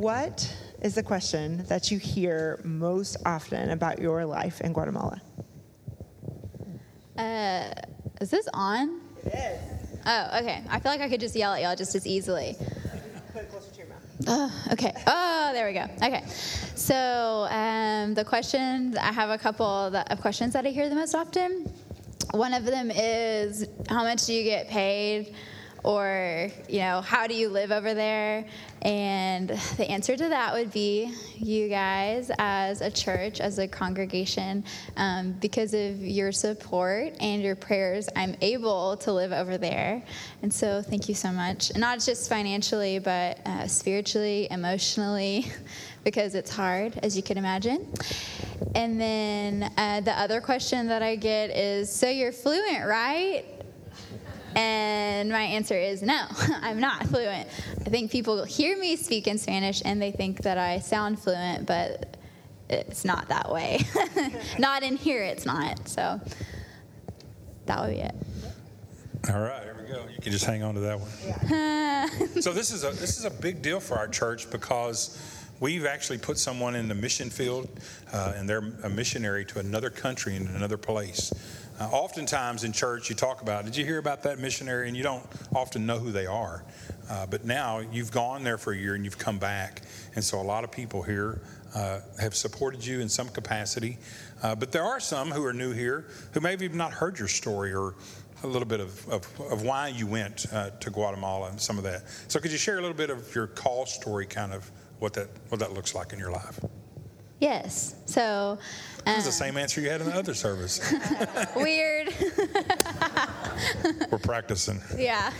What is the question that you hear most often about your life in Guatemala? Is this on? It is. Oh, okay. I feel like I could just yell at y'all just as easily. Put it closer to your mouth. Okay. Oh, there we go. Okay. So the questions, I have a couple of questions that I hear the most often. One of them is, how much do you get paid? Or, you know, how do you live over there? And the answer to that would be you guys as a church, as a congregation, because of your support and your prayers, I'm able to live over there. And so thank you so much. Not just financially, but spiritually, emotionally, because it's hard, as you can imagine. And then the other question that I get is, so you're fluent, right? And my answer is no, I'm not fluent. I think people hear me speak in Spanish and they think that I sound fluent, but it's not that way. Not in here, it's not. So that would be it. All right, here we go. You can just hang on to that one. Yeah. So this is a big deal for our church because we've actually put someone in the mission field, and they're a missionary to another country in another place. Oftentimes in church, you talk about, did you hear about that missionary? And you don't often know who they are. But now you've gone there for a year and you've come back. And so a lot of people here have supported you in some capacity. But there are some who are new here who maybe have not heard your story or a little bit of why you went to Guatemala and some of that. So could you share a little bit of your call story, kind of what that looks like in your life? Yes. So that was the same answer you had in the other service. Weird. We're practicing. Yeah.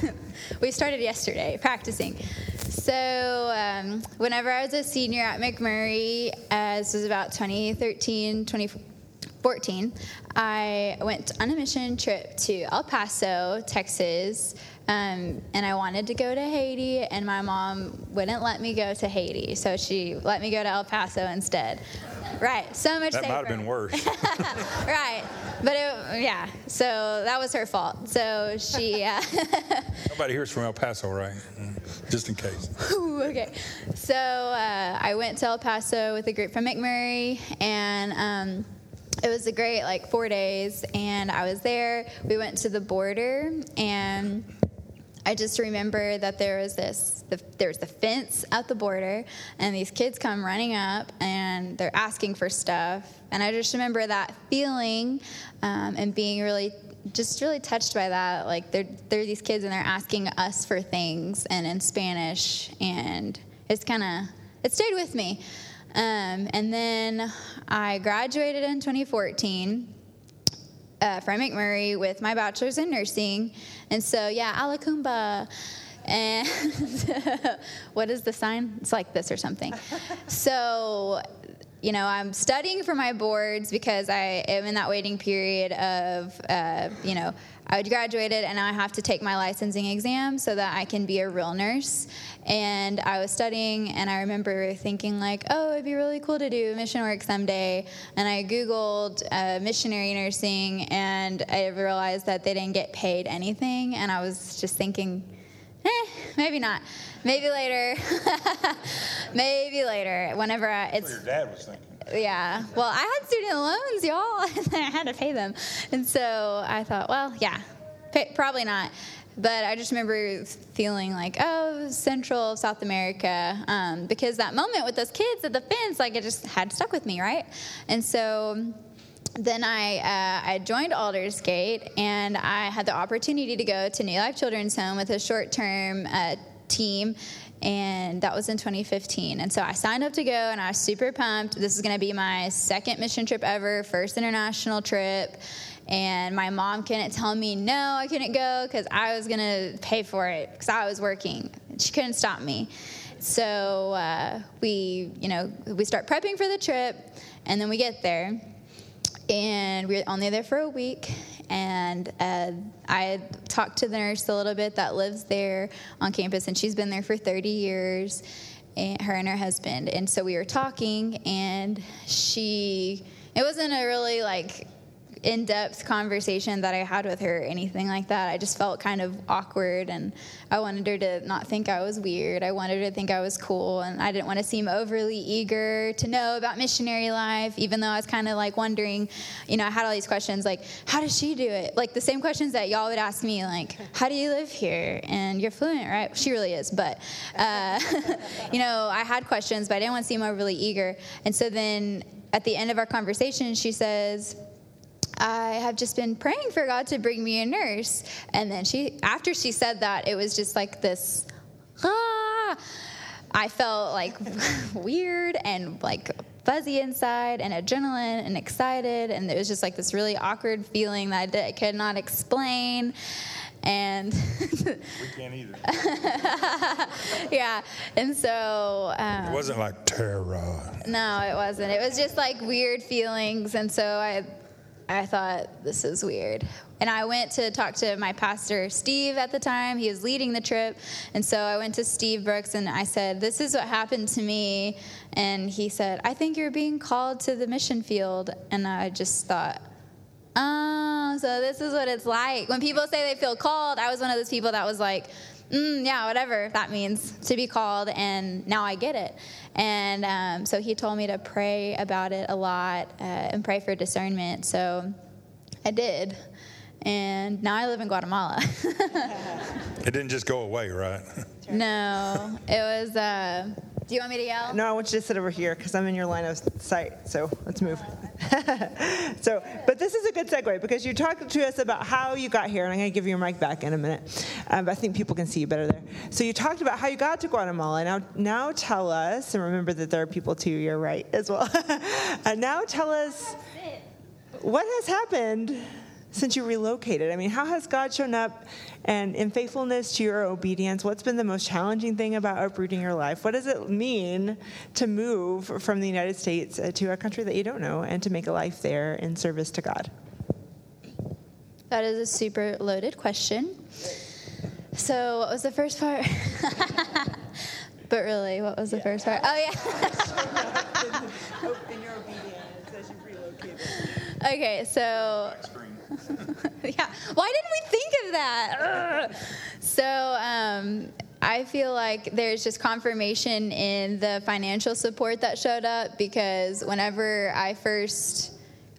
We started yesterday practicing. So whenever I was a senior at McMurray, this was about 2013, 2014, I went on a mission trip to El Paso, Texas. And I wanted to go to Haiti, and my mom wouldn't let me go to Haiti, so she let me go to El Paso instead. Right, so much safer. That might have been worse. Right, but yeah, so that was her fault. So she... Nobody hears from El Paso, right? Just in case. Ooh, okay, so I went to El Paso with a group from McMurray, and... It was a great, 4 days, and I was there. We went to the border, and I just remember that there was the fence at the border, and these kids come running up, and they're asking for stuff. And I just remember that feeling and being really touched by that. They're these kids, and they're asking us for things, and in Spanish, and it's it stayed with me. And then I graduated in 2014 from McMurray with my bachelor's in nursing. And so, yeah, Alacumba. And what is the sign? It's like this or something. So, you know, I'm studying for my boards because I am in that waiting period of, I graduated, and now I have to take my licensing exam so that I can be a real nurse. And I was studying, and I remember thinking, it'd be really cool to do mission work someday. And I Googled missionary nursing, and I realized that they didn't get paid anything. And I was just thinking, maybe not. Maybe later. Maybe later. Whenever it's... Your dad was thinking. Yeah. Well, I had student loans, y'all, and I had to pay them. And so I thought, probably not. But I just remember feeling Central South America, because that moment with those kids at the fence, it just had stuck with me, right? And so... Then I joined Aldersgate, and I had the opportunity to go to New Life Children's Home with a short-term team, and that was in 2015. And so I signed up to go, and I was super pumped. This is going to be my second mission trip ever, first international trip. And my mom couldn't tell me, no, I couldn't go because I was going to pay for it because I was working. She couldn't stop me. So we start prepping for the trip, and then we get there. And we were only there for a week, and I talked to the nurse a little bit that lives there on campus, and she's been there for 30 years, and her husband. And so we were talking, and it wasn't a really in-depth conversation that I had with her or anything like that. I just felt kind of awkward, and I wanted her to not think I was weird. I wanted her to think I was cool, and I didn't want to seem overly eager to know about missionary life, even though I was kind of like wondering, you know, I had all these questions like, how does she do it? Like the same questions that y'all would ask me, like, how do you live here? And you're fluent, right? She really is, but, you know, I had questions, but I didn't want to seem overly eager. And so then at the end of our conversation, she says, I have just been praying for God to bring me a nurse. And then she, after she said that, it was just like this, I felt like weird and like fuzzy inside and adrenaline and excited. And it was just like this really awkward feeling that I could not explain. And we can't either. Yeah. And so it wasn't like Tara. No, it wasn't. It was just like weird feelings. And so I thought, this is weird. And I went to talk to my pastor, Steve, at the time. He was leading the trip. And so I went to Steve Brooks, and I said, this is what happened to me. And he said, I think you're being called to the mission field. And I just thought, oh, so this is what it's like. When people say they feel called, I was one of those people that was like, yeah, whatever that means to be called, and now I get it. And so he told me to pray about it a lot and pray for discernment. So I did, and now I live in Guatemala. It didn't just go away, right? No, it was. Do you want me to yell? No, I want you to sit over here because I'm in your line of sight. So let's move. So, but this is a good segue because you talked to us about how you got here, and I'm going to give you your mic back in a minute. But I think people can see you better there. So you talked about how you got to Guatemala. Now tell us, and remember that there are people to your right as well. And now tell us what has happened since you relocated. I mean, how has God shown up and in faithfulness to your obedience? What's been the most challenging thing about uprooting your life? What does it mean to move from the United States to a country that you don't know and to make a life there in service to God? That is a super loaded question. So what was the first part? But really, what was the first part? Oh, yeah. In your obedience as you relocated. Okay, so... Yeah, why didn't we think of that? So I feel like there's just confirmation in the financial support that showed up, because whenever I first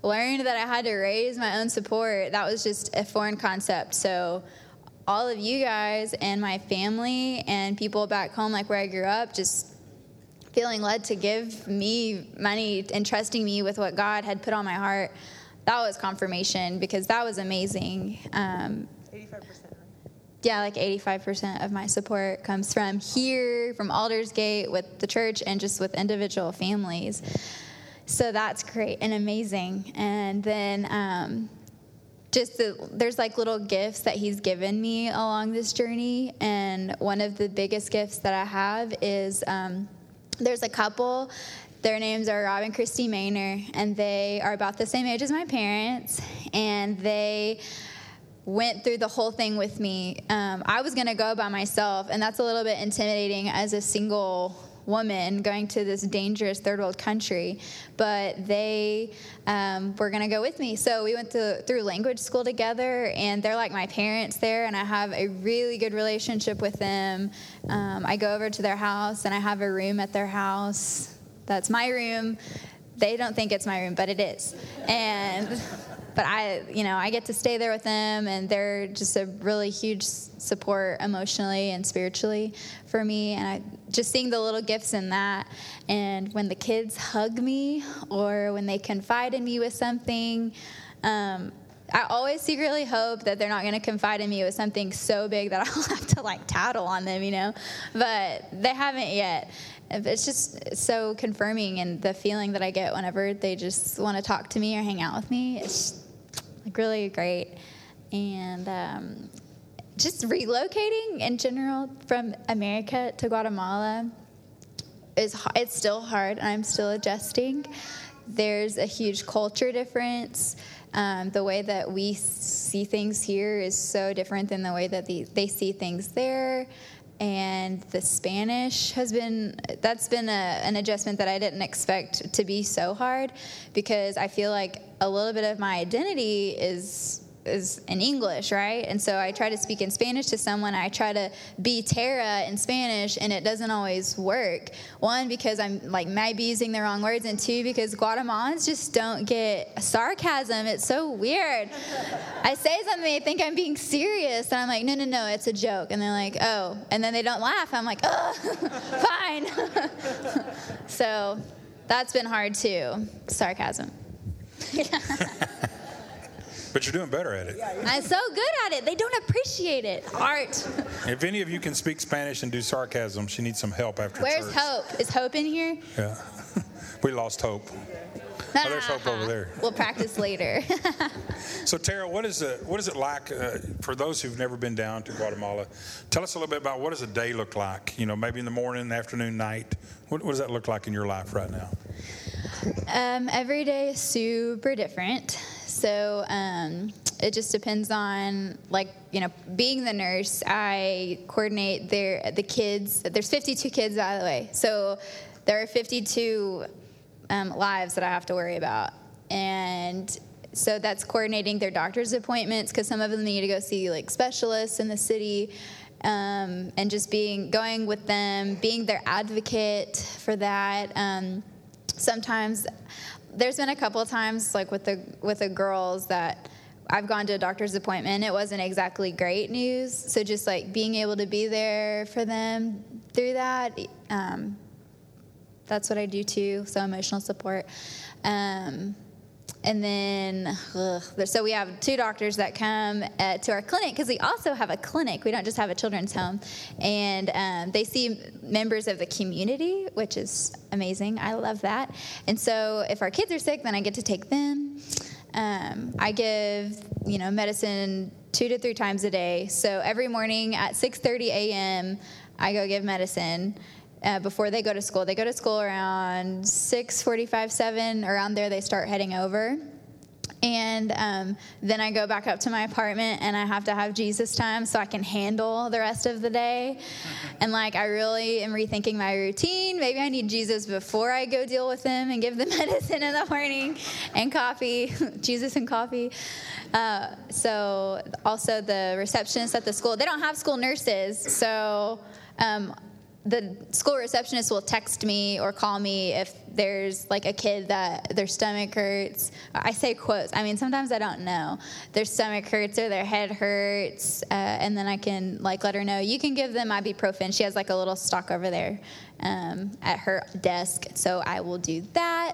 learned that I had to raise my own support, that was just a foreign concept. So all of you guys and my family and people back home, like where I grew up, just feeling led to give me money and trusting me with what God had put on my heart. That was confirmation, because that was amazing. 85%. Yeah, like 85% of my support comes from here, from Aldersgate, with the church, and just with individual families. So that's great and amazing. And then there's like little gifts that he's given me along this journey. And one of the biggest gifts that I have is there's a couple. Their names are Rob and Christy Maynor, and they are about the same age as my parents, and they went through the whole thing with me. I was going to go by myself, and that's a little bit intimidating as a single woman going to this dangerous third world country, but they were going to go with me. So we went through language school together, and they're like my parents there, and I have a really good relationship with them. I go over to their house, and I have a room at their house. That's my room. They don't think it's my room, but it is. But I get to stay there with them, and they're just a really huge support emotionally and spiritually for me. And I just seeing the little gifts in that. And when the kids hug me or when they confide in me with something, I always secretly hope that they're not going to confide in me with something so big that I'll have to, like, tattle on them, you know. But they haven't yet. It's just so confirming, and the feeling that I get whenever they just want to talk to me or hang out with me, it's, like, really great. And just relocating in general from America to Guatemala, it's still hard, and I'm still adjusting. There's a huge culture difference. The way that we see things here is so different than the way that they see things there. And the Spanish that's been an adjustment that I didn't expect to be so hard, because I feel like a little bit of my identity is in English, right? And so I try to speak in Spanish to someone. I try to be Tara in Spanish, and it doesn't always work. One, because I'm like maybe using the wrong words, and two, because Guatemalans just don't get sarcasm. It's so weird. I say something, they think I'm being serious, and I'm like, no, it's a joke. And they're like, oh. And then they don't laugh. I'm like, oh, fine. So that's been hard too, sarcasm. But you're doing better at it. I'm so good at it. They don't appreciate it. Art. If any of you can speak Spanish and do sarcasm, she needs some help after church. Where's Hope? Is Hope in here? Yeah. We lost Hope. Oh, there's Hope over there. We'll practice later. So, Tara, what is it like for those who've never been down to Guatemala? Tell us a little bit about what does a day look like? You know, maybe in the morning, afternoon, night. What does that look like in your life right now? Every day is super different. So it just depends on, like, you know, being the nurse, I coordinate the kids. There's 52 kids, by the way. So there are 52 lives that I have to worry about. And so that's coordinating their doctor's appointments, because some of them need to go see, like, specialists in the city. And just going with them, being their advocate for that. Sometimes... There's been a couple of times, like with the girls, that I've gone to a doctor's appointment. It wasn't exactly great news. So just like being able to be there for them through that, that's what I do too. So emotional support, and then so we have two doctors that come to our clinic, because we also have a clinic. We don't just have a children's home, and they see members of the community, which is amazing. I love that. And so if our kids are sick, then I get to take them. I give medicine 2 to 3 times a day. So every morning at 6:30 a.m. I go give medicine. Before they go to school. They go to school around 6:45, 7, around there they start heading over. And then I go back up to my apartment, and I have to have Jesus time so I can handle the rest of the day. And, like, I really am rethinking my routine. Maybe I need Jesus before I go deal with them and give them medicine in the morning and coffee, Jesus and coffee. So also the receptionists at the school, they don't have school nurses, so... the school receptionist will text me or call me if there's, like, a kid that their stomach hurts. I say quotes. I mean, sometimes I don't know. Their stomach hurts or their head hurts, and then I can, like, let her know. You can give them ibuprofen. She has, like, a little stock over there at her desk, so I will do that.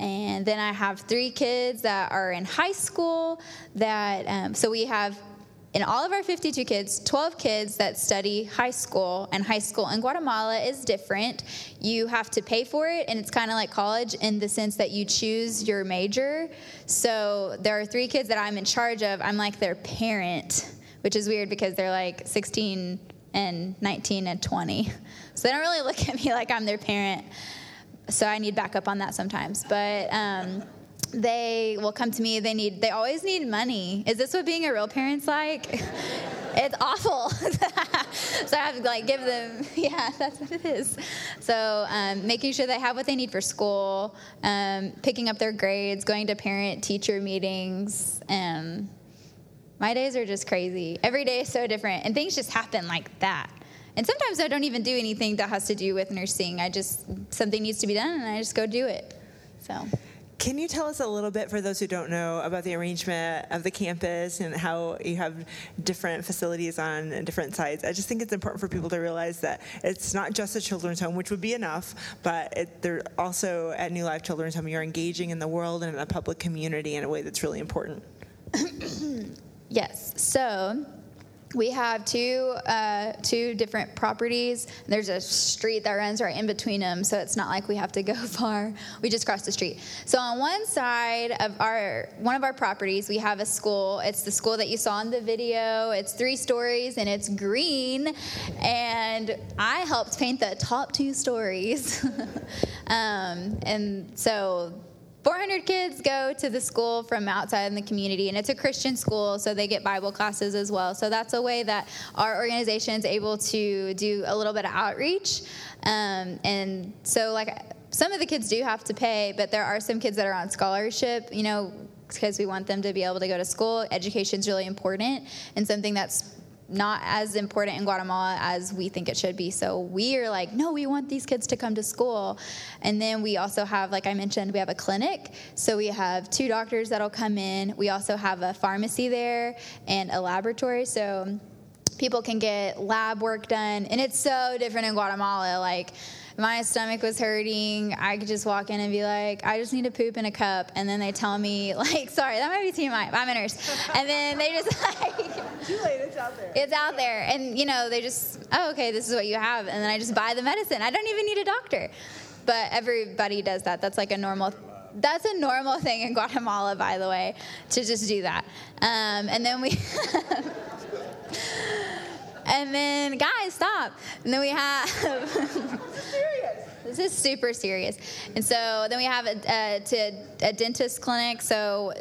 And then I have 3 kids that are in high school that so we have – in all of our 52 kids, 12 kids that study high school, and high school in Guatemala is different. You have to pay for it, and it's kind of like college in the sense that you choose your major. So there are 3 kids that I'm in charge of. I'm like their parent, which is weird because they're like 16 and 19 and 20. So they don't really look at me like I'm their parent. So I need backup on that sometimes. But... they will come to me. They always need money. Is this what being a real parent's like? It's awful. So I have to, like, give them, yeah, that's what it is. So making sure they have what they need for school, picking up their grades, going to parent-teacher meetings. My days are just crazy. Every day is so different, and things just happen like that. And sometimes I don't even do anything that has to do with nursing. Something needs to be done, and I just go do it. So... Can you tell us a little bit, for those who don't know, about the arrangement of the campus and how you have different facilities on different sides? I just think it's important for people to realize that it's not just a children's home, which would be enough, but they're also at New Life Children's Home. You're engaging in the world and in the public community in a way that's really important. Yes. So... we have two different properties. There's a street that runs right in between them, so it's not like we have to go far. We just cross the street. So on one side of one of our properties, we have a school. It's the school that you saw in the video. It's 3 stories, and it's green. And I helped paint the top 2 stories. And so... 400 kids go to the school from outside in the community, and it's a Christian school, so they get Bible classes as well. So that's a way that our organization is able to do a little bit of outreach. And so, like, some of the kids do have to pay, but there are some kids that are on scholarship. because we want them to be able to go to school. Education's really important, and something that's not as important in Guatemala as we think it should be. So we are like, no, we want these kids to come to school. And then we also have, like I mentioned, we have a clinic. So we have 2 doctors that'll come in. We also have a pharmacy there and a laboratory. So people can get lab work done. And it's so different in Guatemala. Like, my stomach was hurting. I could just walk in and be like, I just need to poop in a cup. And then they tell me, like, sorry, that might be TMI. I'm a nurse. And then they just, like, too late, it's out there. It's out there. And, you know, they just, oh, okay, this is what you have. And then I just buy the medicine. I don't even need a doctor. But everybody does that. That's like a normal That's a normal thing in Guatemala, by the way, to just do that. And then we... And then, guys, stop. And then we have... This is super serious. And so then we have a dentist clinic. So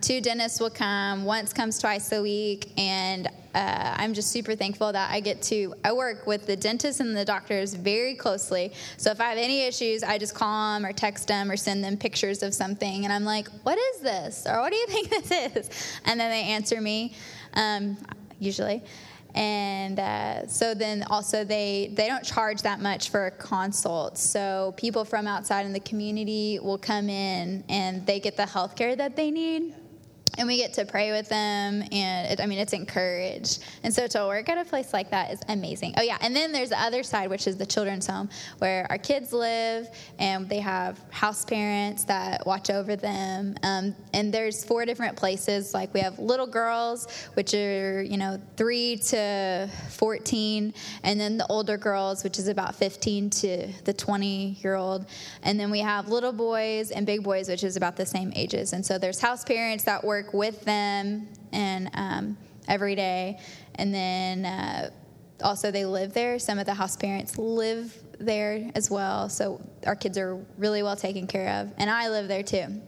2 dentists will come. Once comes twice a week. And I'm just super thankful that I get to... I work with the dentist and the doctors very closely. So if I have any issues, I just call them or text them or send them pictures of something. And I'm like, what is this? Or what do you think this is? And then they answer me, usually. And so then also they don't charge that much for a consult. So people from outside in the community will come in and they get the health care that they need. And we get to pray with them. And, it's encouraged. And so to work at a place like that is amazing. Oh, yeah. And then there's the other side, which is the children's home, where our kids live. And they have house parents that watch over them. And there's 4 different places. Like, we have little girls, which are, 3 to 14. And then the older girls, which is about 15 to the 20-year-old. And then we have little boys and big boys, which is about the same ages. And so there's house parents that work with them and every day, and then also they live there. Some of the house parents live there as well, so our kids are really well taken care of. And I live there too,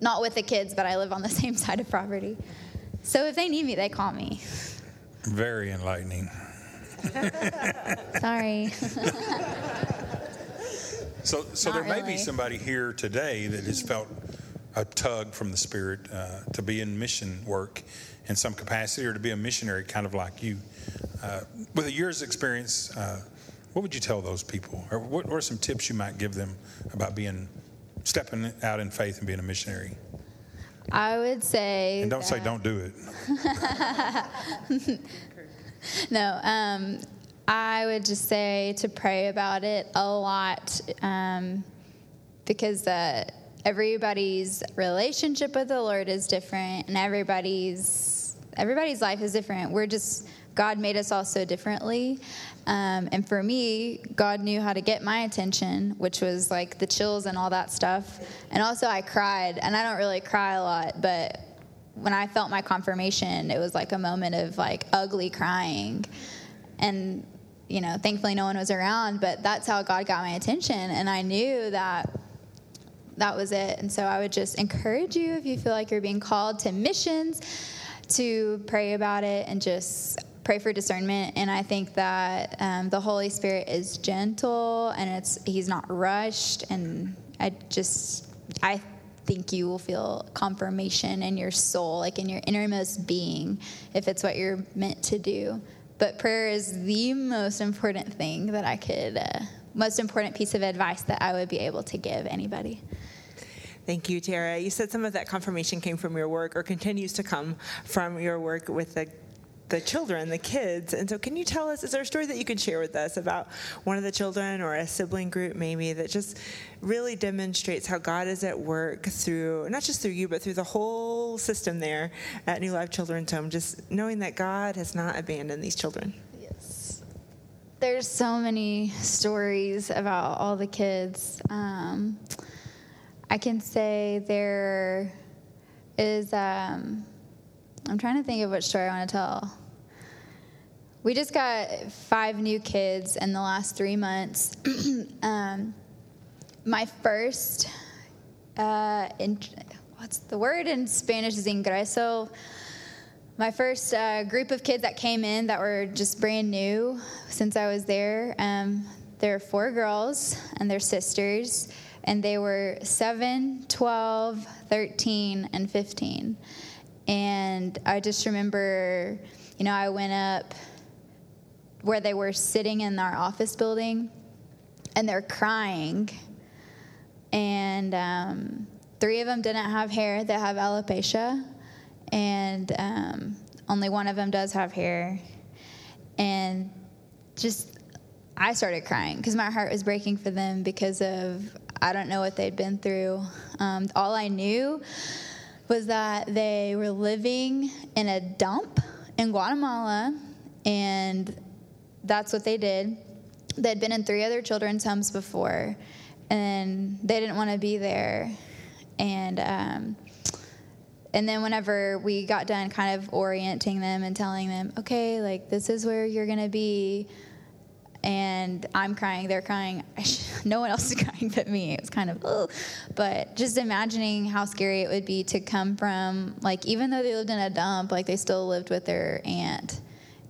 not with the kids, but I live on the same side of property. So if they need me, they call me. Very enlightening. Sorry. So there may be somebody here today that has felt a tug from the Spirit to be in mission work in some capacity, or to be a missionary kind of like you. With a year's experience, what would you tell those people? Or what are some tips you might give them about stepping out in faith and being a missionary? I would say... And don't say don't do it. No, I would just say to pray about it a lot, because... everybody's relationship with the Lord is different, and everybody's life is different. God made us all so differently. And for me, God knew how to get my attention, which was like the chills and all that stuff. And also I cried, and I don't really cry a lot, but when I felt my confirmation, it was like a moment of like ugly crying. And, thankfully no one was around, but that's how God got my attention. And I knew that was it. And so I would just encourage you, if you feel like you're being called to missions, to pray about it and just pray for discernment. And I think that the Holy Spirit is gentle, and he's not rushed. And I think you will feel confirmation in your soul, like in your innermost being, if it's what you're meant to do. But prayer is the most important thing that I could... most important piece of advice that I would be able to give anybody. Thank you, Tara. You said some of that confirmation came from your work, or continues to come from your work with the children, the kids. And so can you tell us, is there a story that you could share with us about one of the children or a sibling group maybe that just really demonstrates how God is at work through, not just through you, but through the whole system there at New Life Children's Home, just knowing that God has not abandoned these children? There's so many stories about all the kids. I can say there is, I'm trying to think of what story I want to tell. We just got 5 new kids in the last 3 months. My first, what's the word in Spanish is ingreso. My first group of kids that came in that were just brand new since I was there, there are 4 girls and their sisters, and they were 7, 12, 13, and 15. And I just remember, you know, I went up where they were sitting in our office building, and they're crying. And 3 of them didn't have hair. They have alopecia. And only one of them does have hair. And just, I started crying because my heart was breaking for them because of, I don't know what they'd been through. All I knew was that they were living in a dump in Guatemala, and that's what they did. They'd been in 3 other children's homes before, and they didn't want to be there. And then whenever we got done kind of orienting them and telling them, okay, like, this is where you're going to be, and I'm crying, they're crying, no one else is crying but me. It was kind of, ugh. But just imagining how scary it would be to come from, like, even though they lived in a dump, like, they still lived with their aunt,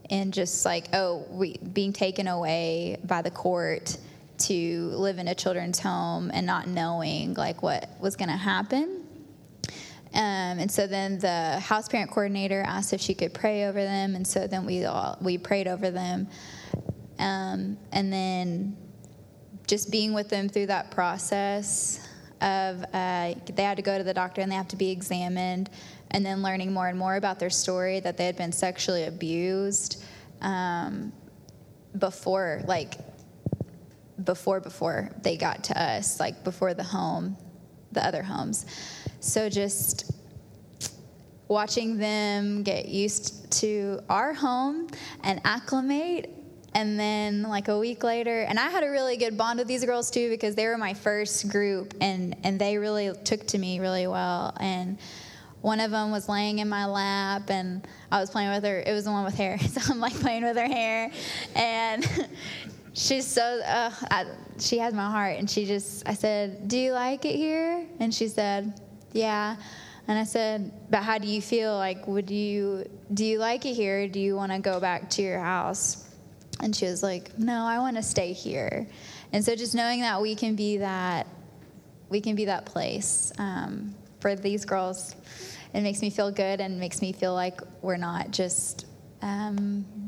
and just like, oh, being taken away by the court to live in a children's home and not knowing, like, what was going to happen. And so then the house parent coordinator asked if she could pray over them, and so then we prayed over them. And then just being with them through that process of they had to go to the doctor and they have to be examined, and then learning more and more about their story, that they had been sexually abused before, like, before they got to us, like, before the home, the other homes. So just watching them get used to our home and acclimate, and then like a week later, and I had a really good bond with these girls too because they were my first group, and they really took to me really well. And one of them was laying in my lap, and I was playing with her. It was the one with hair, so I'm like playing with her hair, and she's so, she has my heart, and she just, I said, do you like it here? And she said, yeah. And I said, but how do you feel? Like, do you like it here? Or do you want to go back to your house? And she was like, no, I want to stay here. And so just knowing that we can be that place for these girls, it makes me feel good and makes me feel like we're not just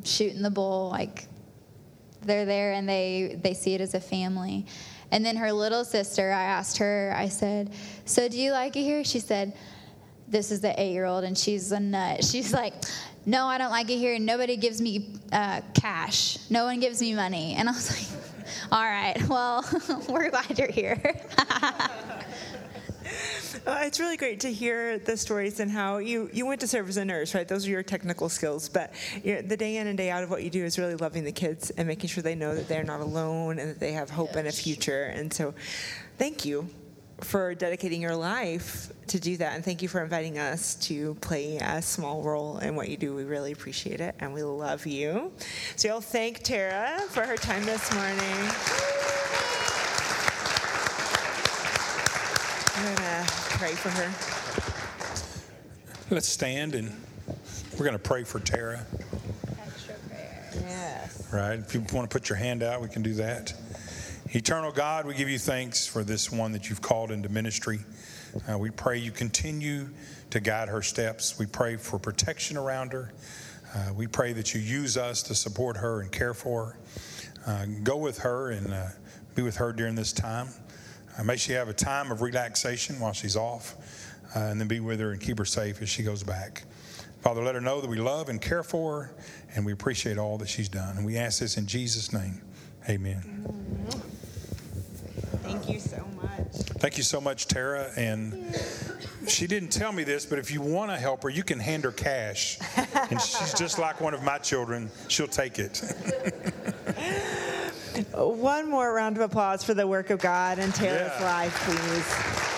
shooting the bull, like, they're there and they see it as a family. And then her little sister, I asked her, I said, so do you like it here? She said, this is the 8-year-old, and she's a nut. She's like, no, I don't like it here. Nobody gives me cash. No one gives me money. And I was like, all right, well, we're glad you're here. It's really great to hear the stories and how you went to serve as a nurse, right? Those are your technical skills, but the day in and day out of what you do is really loving the kids and making sure they know that they're not alone and that they have hope and a future. And so thank you for dedicating your life to do that, and thank you for inviting us to play a small role in what you do. We really appreciate it, and we love you. So y'all thank Tara for her time this morning. I'm going to pray for her. Let's stand, and we're going to pray for Tara. Extra prayer. Yes. Right? If you want to put your hand out, we can do that. Eternal God, we give you thanks for this one that you've called into ministry. We pray you continue to guide her steps. We pray for protection around her. We pray that you use us to support her and care for her. Go with her and be with her during this time. May she have a time of relaxation while she's off, and then be with her and keep her safe as she goes back. Father, let her know that we love and care for her, and we appreciate all that she's done. And we ask this in Jesus' name. Amen. Thank you so much. Thank you so much, Tara. And she didn't tell me this, but if you want to help her, you can hand her cash. And she's just like one of my children. She'll take it. One more round of applause for the work of God and Tara's life, please.